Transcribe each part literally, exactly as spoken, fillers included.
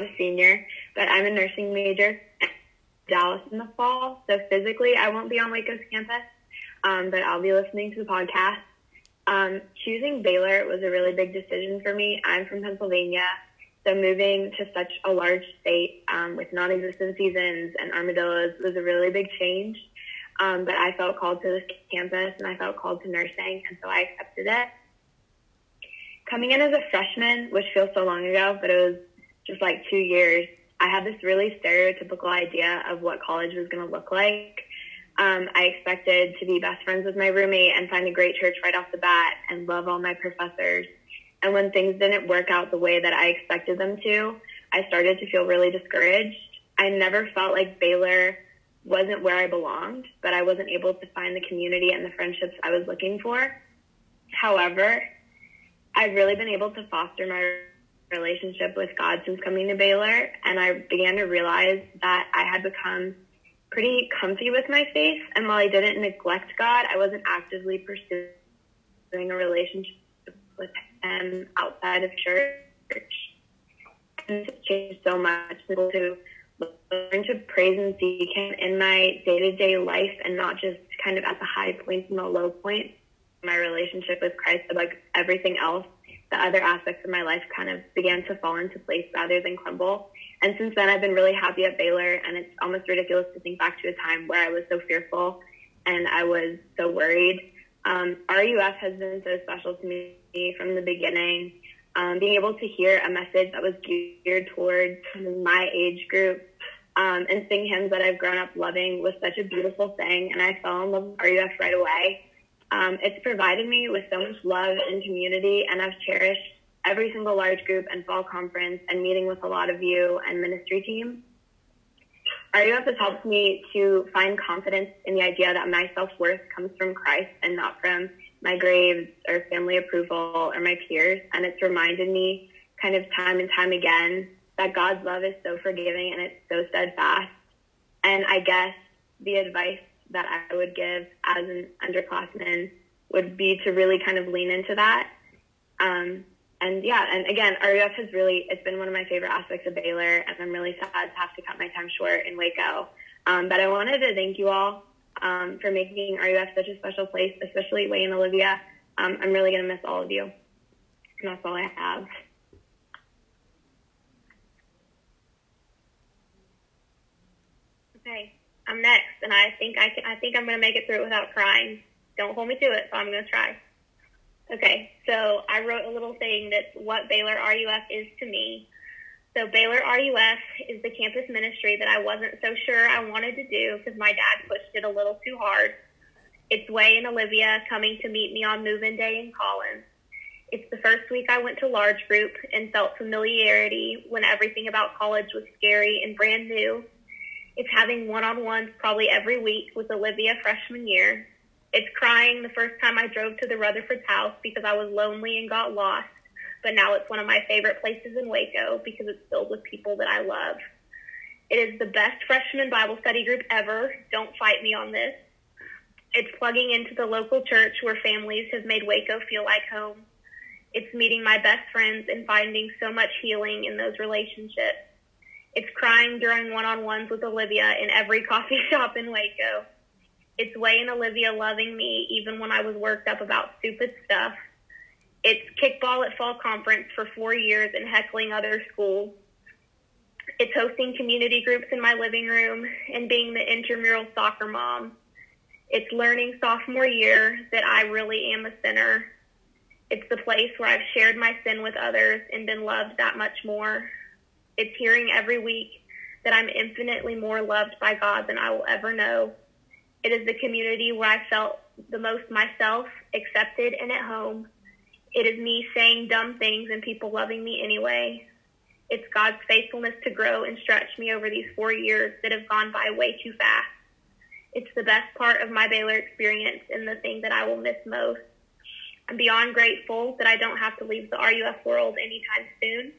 not a senior, but I'm a nursing major in Dallas in the fall. So physically, I won't be on Waco's campus, um, but I'll be listening to the podcast. Um, choosing Baylor was a really big decision for me. I'm from Pennsylvania, so moving to such a large state um, with non-existent seasons and armadillos was a really big change. Um, but I felt called to this campus, and I felt called to nursing, and so I accepted it. Coming in as a freshman, which feels so long ago, but it was just like two years, I had this really stereotypical idea of what college was going to look like. Um, I expected to be best friends with my roommate and find a great church right off the bat and love all my professors. And when things didn't work out the way that I expected them to, I started to feel really discouraged. I never felt like Baylor wasn't where I belonged, but I wasn't able to find the community and the friendships I was looking for. However, I've really been able to foster my relationship with God since coming to Baylor, and I began to realize that I had become pretty comfy with my faith, and while I didn't neglect God, I wasn't actively pursuing a relationship with him outside of church. And it's changed so much to learn to praise and seek him in my day-to-day life, and not just kind of at the high points and the low points. My relationship with Christ, like everything else, the other aspects of my life kind of began to fall into place rather than crumble. And since then, I've been really happy at Baylor, and it's almost ridiculous to think back to a time where I was so fearful and I was so worried. Um, R U F has been so special to me from the beginning. Um, being able to hear a message that was geared towards my age group um, and sing hymns that I've grown up loving was such a beautiful thing, and I fell in love with R U F right away. Um, it's provided me with so much love and community, and I've cherished every single large group and fall conference and meeting with a lot of you and ministry team. R U F has helped me to find confidence in the idea that my self-worth comes from Christ and not from my grades or family approval or my peers. And it's reminded me kind of time and time again that God's love is so forgiving and it's so steadfast. And I guess the advice that I would give as an underclassman would be to really kind of lean into that. Um, And yeah, and again, R U F has really, it's been one of my favorite aspects of Baylor, and I'm really sad to have to cut my time short in Waco. Um, but I wanted to thank you all um, for making R U F such a special place, especially Way and Olivia. Um, I'm really going to miss all of you. And that's all I have. Okay, I'm next, and I think, I can, I think I'm going to make it through it without crying. Don't hold me to it, so I'm going to try. Okay, so I wrote a little thing that's what Baylor R U F is to me. So Baylor R U F is the campus ministry that I wasn't so sure I wanted to do because my dad pushed it a little too hard. It's Way and Olivia coming to meet me on move-in day in Collins. It's the first week I went to large group and felt familiarity when everything about college was scary and brand new. It's having one-on-ones probably every week with Olivia freshman year. It's crying the first time I drove to the Rutherford house because I was lonely and got lost, but now it's one of my favorite places in Waco because it's filled with people that I love. It is the best freshman Bible study group ever. Don't fight me on this. It's plugging into the local church where families have made Waco feel like home. It's meeting my best friends and finding so much healing in those relationships. It's crying during one-on-ones with Olivia in every coffee shop in Waco. It's Way and Olivia loving me even when I was worked up about stupid stuff. It's kickball at fall conference for four years and heckling other schools. It's hosting community groups in my living room and being the intramural soccer mom. It's learning sophomore year that I really am a sinner. It's the place where I've shared my sin with others and been loved that much more. It's hearing every week that I'm infinitely more loved by God than I will ever know. It is the community where I felt the most myself, accepted, and at home. It is me saying dumb things and people loving me anyway. It's God's faithfulness to grow and stretch me over these four years that have gone by way too fast. It's the best part of my Baylor experience and the thing that I will miss most. I'm beyond grateful that I don't have to leave the R U F world anytime soon,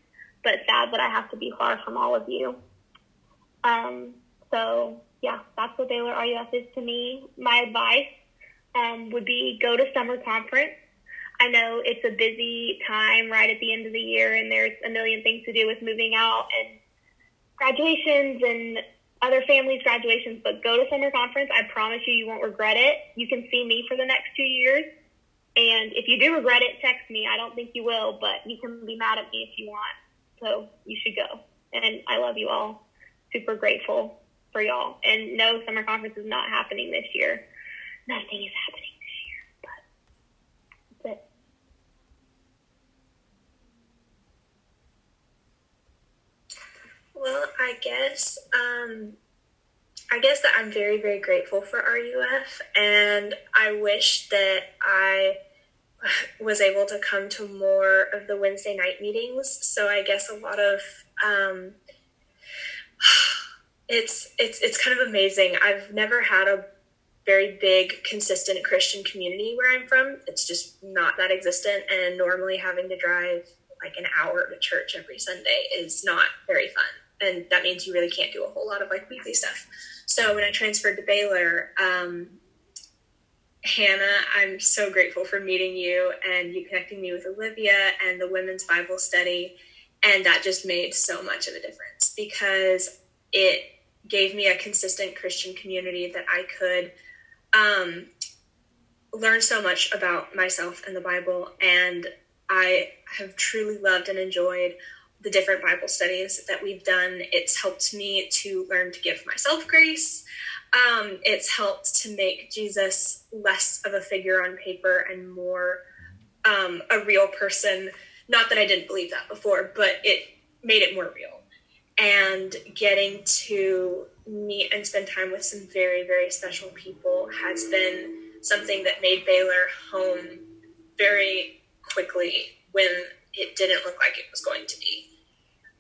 but sad that I have to be far from all of you. Um, so... Yeah, that's what Baylor R U F is to me. My advice um, would be go to summer conference. I know it's a busy time right at the end of the year, and there's a million things to do with moving out and graduations and other families' graduations, but go to summer conference. I promise you, you won't regret it. You can see me for the next two years. And if you do regret it, text me. I don't think you will, but you can be mad at me if you want. So you should go. And I love you all. Super grateful for y'all. And no, summer conference is not happening this year. Nothing is happening this year, but that's it. Well, I guess, um, I guess that I'm very, very grateful for R U F, and I wish that I was able to come to more of the Wednesday night meetings. So I guess a lot of, um, it's, it's, it's kind of amazing. I've never had a very big, consistent Christian community where I'm from. It's just not that existent. And normally having to drive like an hour to church every Sunday is not very fun. And that means you really can't do a whole lot of like weekly stuff. So when I transferred to Baylor, um, Hannah, I'm so grateful for meeting you and you connecting me with Olivia and the women's Bible study. And that just made so much of a difference because it gave me a consistent Christian community that I could um, learn so much about myself and the Bible. And I have truly loved and enjoyed the different Bible studies that we've done. It's helped me to learn to give myself grace. Um, it's helped to make Jesus less of a figure on paper and more um, a real person. Not that I didn't believe that before, but it made it more real. And getting to meet and spend time with some very, very special people has been something that made Baylor home very quickly when it didn't look like it was going to be.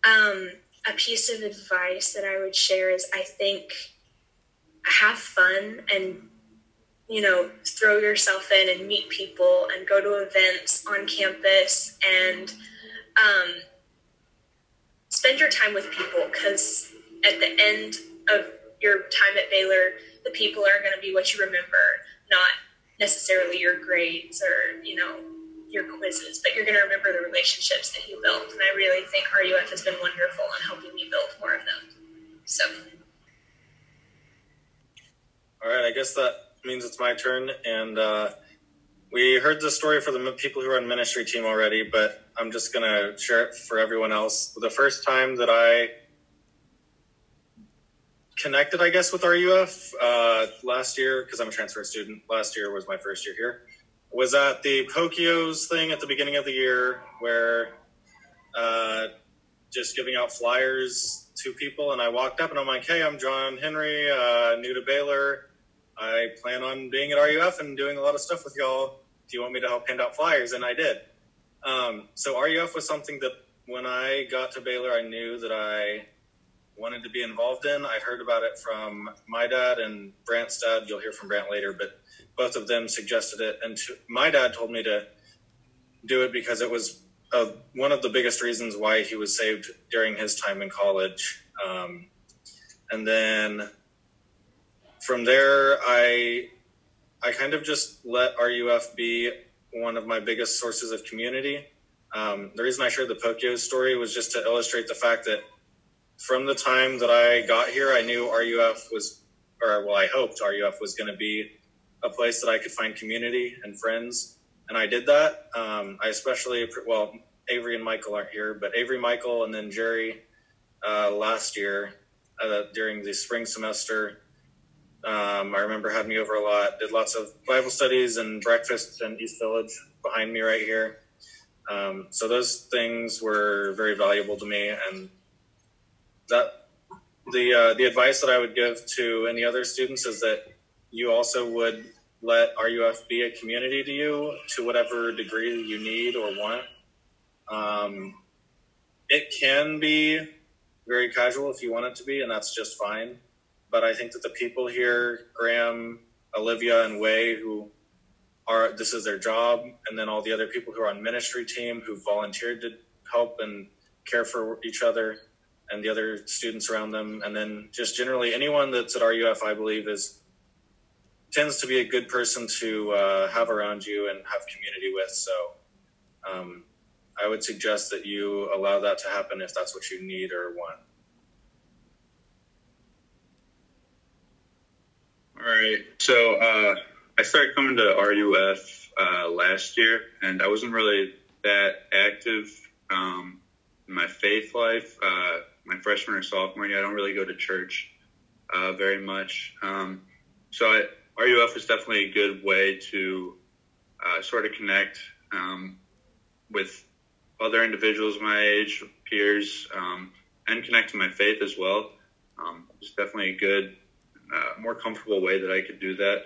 Um, a piece of advice that I would share is I think have fun and, you know, throw yourself in and meet people and go to events on campus and um, spend your time with people because at the end of your time at Baylor, the people are going to be what you remember, not necessarily your grades or, you know, your quizzes, but you're going to remember the relationships that you built. And I really think R U F has been wonderful in helping me build more of them. So. All right. I guess that means it's my turn. And uh, we heard the story for the people who are on ministry team already, but I'm just going to share it for everyone else. The first time that I connected, I guess, with R U F uh, last year, because I'm a transfer student, last year was my first year here, was at the POCO's thing at the beginning of the year where uh, just giving out flyers to people. And I walked up and I'm like, hey, I'm John Henry, uh, new to Baylor. I plan on being at R U F and doing a lot of stuff with y'all. Do you want me to help hand out flyers? And I did. Um, so R U F was something that when I got to Baylor, I knew that I wanted to be involved in. I heard about it from my dad and Brant's dad. You'll hear from Brant later, but both of them suggested it. And to, my dad told me to do it because it was a, one of the biggest reasons why he was saved during his time in college. Um, and then from there, I, I kind of just let R U F be one of my biggest sources of community. Um, the reason I shared the Pokio story was just to illustrate the fact that from the time that I got here, I knew R U F was, or well, I hoped R U F was going to be a place that I could find community and friends. And I did that. Um, I especially, well, Avery and Michael aren't here, but Avery, Michael, and then Jerry uh, last year uh, during the spring semester. Um, I remember had me over a lot, did lots of Bible studies and breakfasts in East Village behind me right here. Um, so those things were very valuable to me. And that the uh, the advice that I would give to any other students is that you also would let R U F be a community to you to whatever degree you need or want. Um, it can be very casual if you want it to be, and that's just fine. But I think that the people here, Graham, Olivia, and Way, who are, this is their job, and then all the other people who are on ministry team who volunteered to help and care for each other, and the other students around them. And then just generally anyone that's at R U F, I believe, is tends to be a good person to uh, have around you and have community with. So um, I would suggest that you allow that to happen if that's what you need or want. All right. So uh, I started coming to R U F uh, last year, and I wasn't really that active um, in my faith life. Uh, my freshman or sophomore year, I don't really go to church uh, very much. Um, so I, R U F is definitely a good way to uh, sort of connect um, with other individuals my age, peers, um, and connect to my faith as well. Um, it's definitely a good, uh, more comfortable way that I could do that.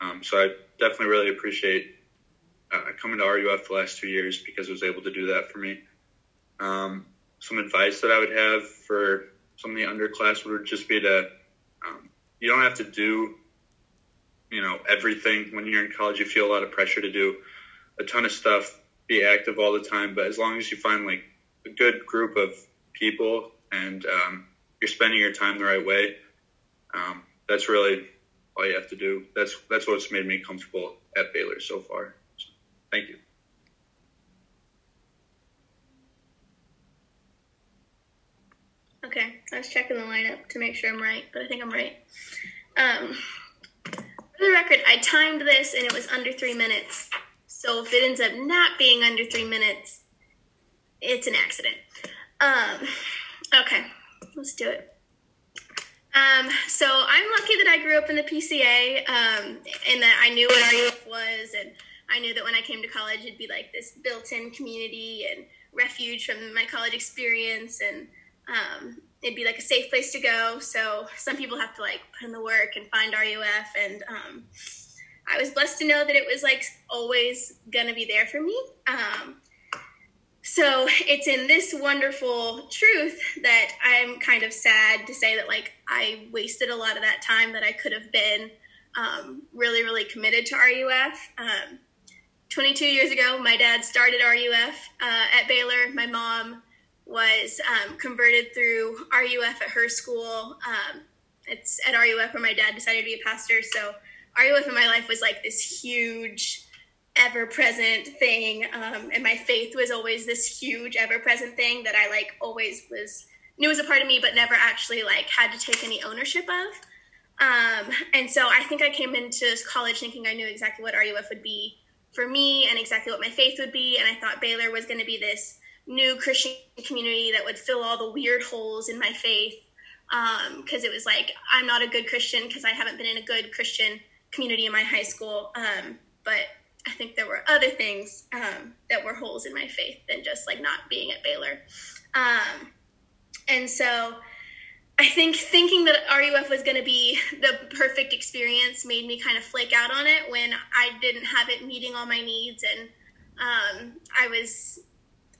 Um, so I definitely really appreciate uh, coming to R U F the last two years because it was able to do that for me. Um, some advice that I would have for some of the underclass would just be to, um, you don't have to do, you know, everything when you're in college. You feel a lot of pressure to do a ton of stuff, be active all the time. But as long as you find like a good group of people and, um, you're spending your time the right way, um, that's really all you have to do. That's that's what's made me comfortable at Baylor so far. So, thank you. Okay, I was checking the lineup to make sure I'm right, but I think I'm right. Um, for the record, I timed this and it was under three minutes. So if it ends up not being under three minutes, it's an accident. Um, okay. Let's do it. Um, so I'm lucky that I grew up in the P C A um, and that I knew what R U F was, and I knew that when I came to college it'd be like this built-in community and refuge from my college experience, and um, it'd be like a safe place to go. So some people have to like put in the work and find R U F, and um, I was blessed to know that it was like always gonna be there for me. Um, So it's in this wonderful truth that I'm kind of sad to say that, like, I wasted a lot of that time that I could have been um, really, really committed to R U F. Um, twenty-two years ago, my dad started R U F uh, at Baylor. My mom was um, converted through R U F at her school. Um, it's at R U F where my dad decided to be a pastor. So R U F in my life was like this huge, ever-present thing, um, and my faith was always this huge ever-present thing that I like always was knew was a part of me but never actually like had to take any ownership of, um, and so I think I came into college thinking I knew exactly what R U F would be for me and exactly what my faith would be, and I thought Baylor was going to be this new Christian community that would fill all the weird holes in my faith, because um, it was like, I'm not a good Christian because I haven't been in a good Christian community in my high school, um, but I think there were other things um, that were holes in my faith than just like not being at Baylor. Um, and so I think thinking that R U F was going to be the perfect experience made me kind of flake out on it when I didn't have it meeting all my needs. And um, I was,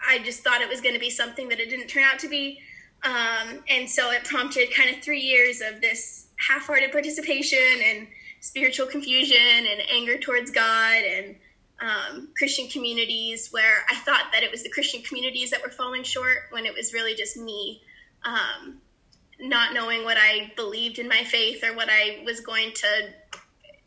I just thought it was going to be something that it didn't turn out to be. Um, and so it prompted kind of three years of this half-hearted participation and spiritual confusion and anger towards God and um, Christian communities, where I thought that it was the Christian communities that were falling short when it was really just me um, not knowing what I believed in my faith or what I was going to,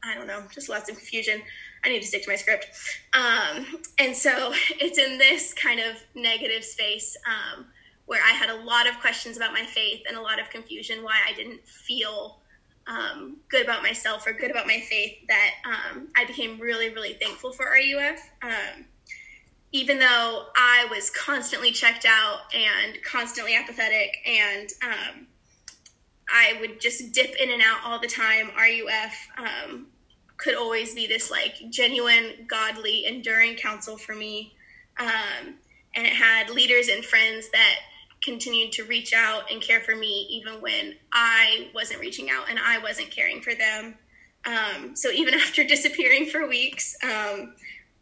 I don't know, just lots of confusion. I need to stick to my script. Um, and so it's in this kind of negative space um, where I had a lot of questions about my faith and a lot of confusion why I didn't feel Um, good about myself or good about my faith, that um, I became really, really thankful for R U F. Um, even though I was constantly checked out and constantly apathetic, and um, I would just dip in and out all the time, R U F um, could always be this like genuine, godly, enduring counsel for me. Um, and it had leaders and friends that continued to reach out and care for me even when I wasn't reaching out and I wasn't caring for them. Um, so even after disappearing for weeks, um,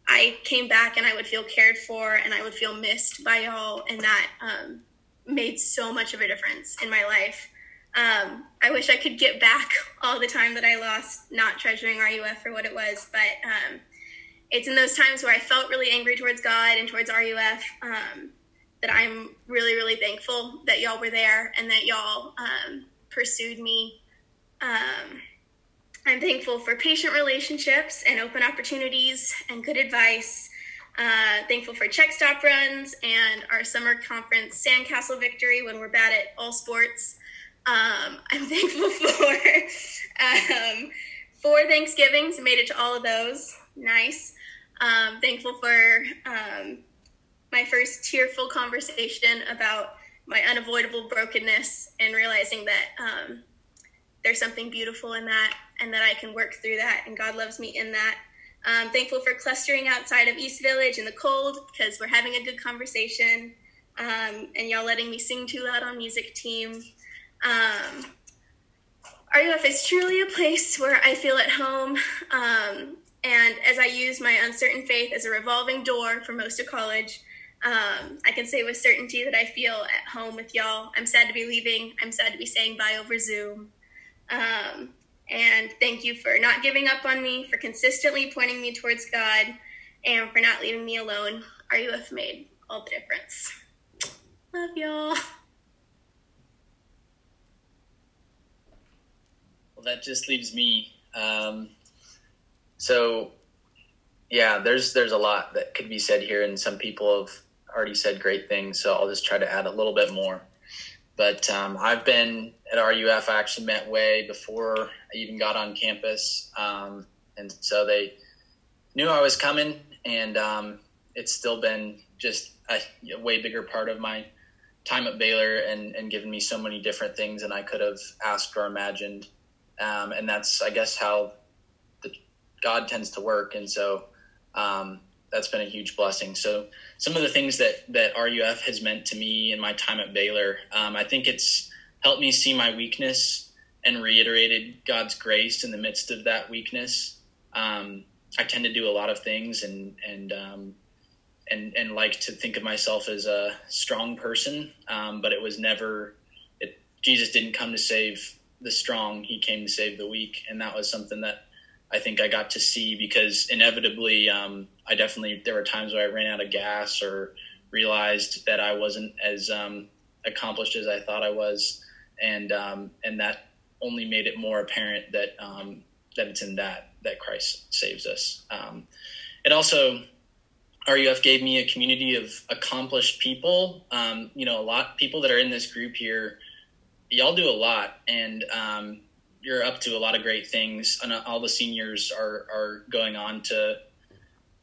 I came back and I would feel cared for and I would feel missed by y'all, and that um, made so much of a difference in my life. Um, I wish I could get back all the time that I lost not treasuring R U F for what it was, but um, it's in those times where I felt really angry towards God and towards R U F, um, that I'm really, really thankful that y'all were there and that y'all um, pursued me. Um, I'm thankful for patient relationships and open opportunities and good advice. Uh, thankful for check stop runs and our summer conference sandcastle victory when we're bad at all sports. Um, I'm thankful for um, four Thanksgivings, made it to all of those. Nice. Um, thankful for um, my first tearful conversation about my unavoidable brokenness and realizing that um, there's something beautiful in that and that I can work through that and God loves me in that. Um, thankful for clustering outside of East Village in the cold because we're having a good conversation um, and y'all letting me sing too loud on music team. Um, R U F is truly a place where I feel at home. Um, and as I use my uncertain faith as a revolving door for most of college, um, I can say with certainty that I feel at home with y'all. I'm sad to be leaving. I'm sad to be saying bye over Zoom. Um, and thank you for not giving up on me, for consistently pointing me towards God, and for not leaving me alone. R U F made all the difference. Love y'all. That just leaves me. Um, so, yeah, there's there's a lot that could be said here, and some people have already said great things, so I'll just try to add a little bit more. But um, I've been at R U F. I actually met Way before I even got on campus, um, and so they knew I was coming, and um, it's still been just a, a way bigger part of my time at Baylor and, and given me so many different things than I could have asked or imagined. Um, and that's, I guess, how the, God tends to work. And so um, that's been a huge blessing. So some of the things that, that R U F has meant to me in my time at Baylor, um, I think it's helped me see my weakness and reiterated God's grace in the midst of that weakness. Um, I tend to do a lot of things and, and, um, and, and like to think of myself as a strong person. Um, but it was never, it, Jesus didn't come to save the strong, he came to save the weak. And that was something that I think I got to see because inevitably um, I definitely, there were times where I ran out of gas or realized that I wasn't as um, accomplished as I thought I was. And, um, and that only made it more apparent that, um, that it's in that, that Christ saves us. Um, it also, R U F gave me a community of accomplished people. Um, you know, a lot of people that are in this group here, y'all do a lot, and um, you're up to a lot of great things. And all the seniors are, are going on to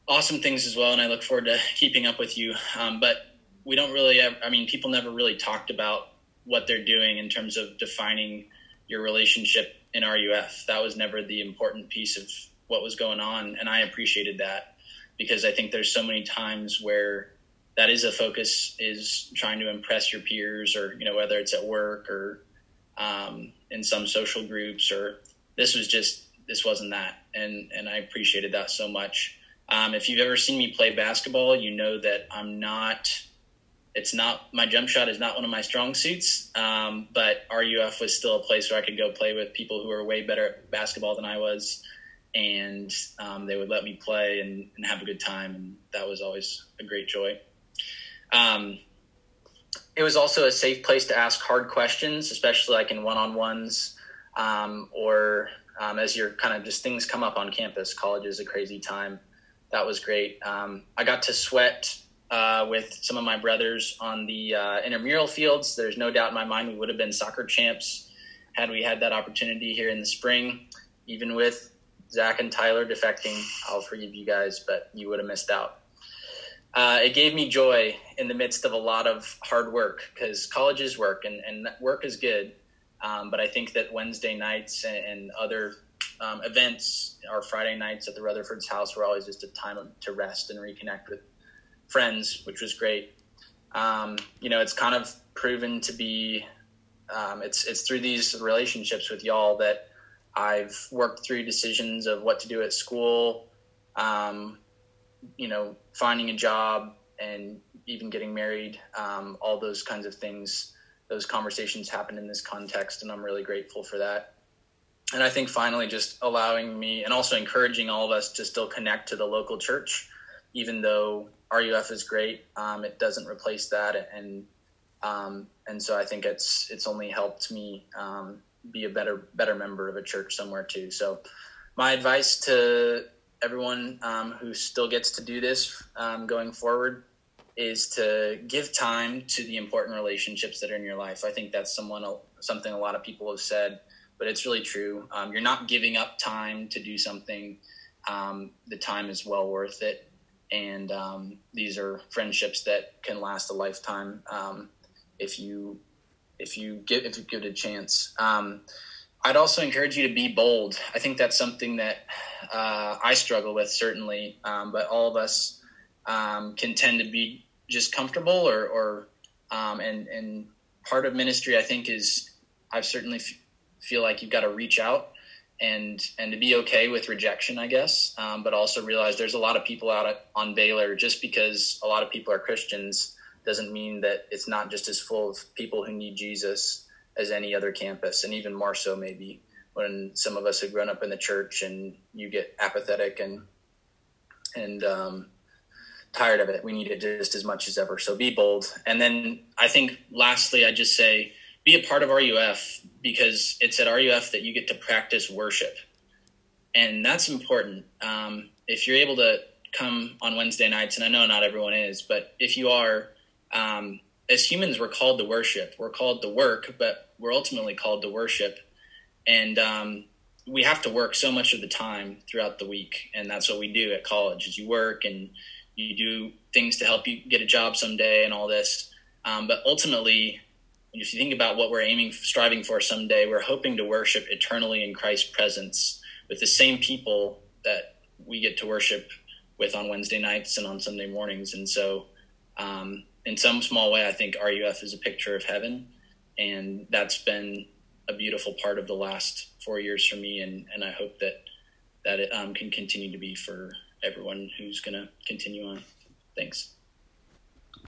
awesome things as well, and I look forward to keeping up with you. Um, but we don't really have, I mean, people never really talked about what they're doing in terms of defining your relationship in R U F. That was never the important piece of what was going on, and I appreciated that because I think there's so many times where that is a focus, is trying to impress your peers or, you know, whether it's at work or um, in some social groups or this was just, this wasn't that. And, and I appreciated that so much. Um, if you've ever seen me play basketball, you know that I'm not, it's not, my jump shot is not one of my strong suits. Um, but R U F was still a place where I could go play with people who are way better at basketball than I was. And um, they would let me play and, and have a good time. And that was always a great joy. Um, it was also a safe place to ask hard questions, especially like in one-on-ones, um, or, um, as you're kind of just things come up on campus. College is a crazy time. That was great. Um, I got to sweat, uh, with some of my brothers on the, uh, intramural fields. There's no doubt in my mind, we would have been soccer champs had we had that opportunity here in the spring, even with Zach and Tyler defecting. I'll forgive you guys, but you would have missed out. Uh, it gave me joy in the midst of a lot of hard work because college is work and, and work is good. Um, but I think that Wednesday nights and, and other um, events, our Friday nights at the Rutherford's house were always just a time to rest and reconnect with friends, which was great. Um, you know, it's kind of proven to be, um, it's, it's through these relationships with y'all that I've worked through decisions of what to do at school, um, you know, finding a job and even getting married, um, all those kinds of things. Those conversations happened in this context, and I'm really grateful for that. And I think finally just allowing me and also encouraging all of us to still connect to the local church, even though R U F is great. Um, it doesn't replace that. And um, and so I think it's it's only helped me um, be a better better member of a church somewhere too. So my advice to everyone um, who still gets to do this um, going forward is to give time to the important relationships that are in your life. I think that's someone something a lot of people have said, but it's really true. Um, you're not giving up time to do something. Um, the time is well worth it. And um, these are friendships that can last a lifetime um, if you if you give if you give it a chance. Um, I'd also encourage you to be bold. I think that's something that uh, I struggle with certainly, um, but all of us um, can tend to be just comfortable or or um, and and part of ministry I think is I certainly f- feel like you've got to reach out. And and to be okay with rejection, I guess, um, but also realize there's a lot of people out on Baylor. Just because a lot of people are Christians doesn't mean that it's not just as full of people who need Jesus as any other campus, and even more so maybe when some of us have grown up in the church and you get apathetic and and um, tired of it. We need it just as much as ever. So be bold. And then I think lastly, I just say, be a part of R U F, because it's at R U F that you get to practice worship. And that's important. Um, if you're able to come on Wednesday nights, and I know not everyone is, but if you are, um, as humans, we're called to worship. We're called to work, but we're ultimately called to worship. And um, we have to work so much of the time throughout the week. And that's what we do at college is you work and you do things to help you get a job someday and all this. Um, but ultimately, if you think about what we're aiming, striving for someday, we're hoping to worship eternally in Christ's presence with the same people that we get to worship with on Wednesday nights and on Sunday mornings. And so um, in some small way, I think R U F is a picture of heaven. And that's been a beautiful part of the last four years for me. And, and I hope that, that it um, can continue to be for everyone who's going to continue on. Thanks.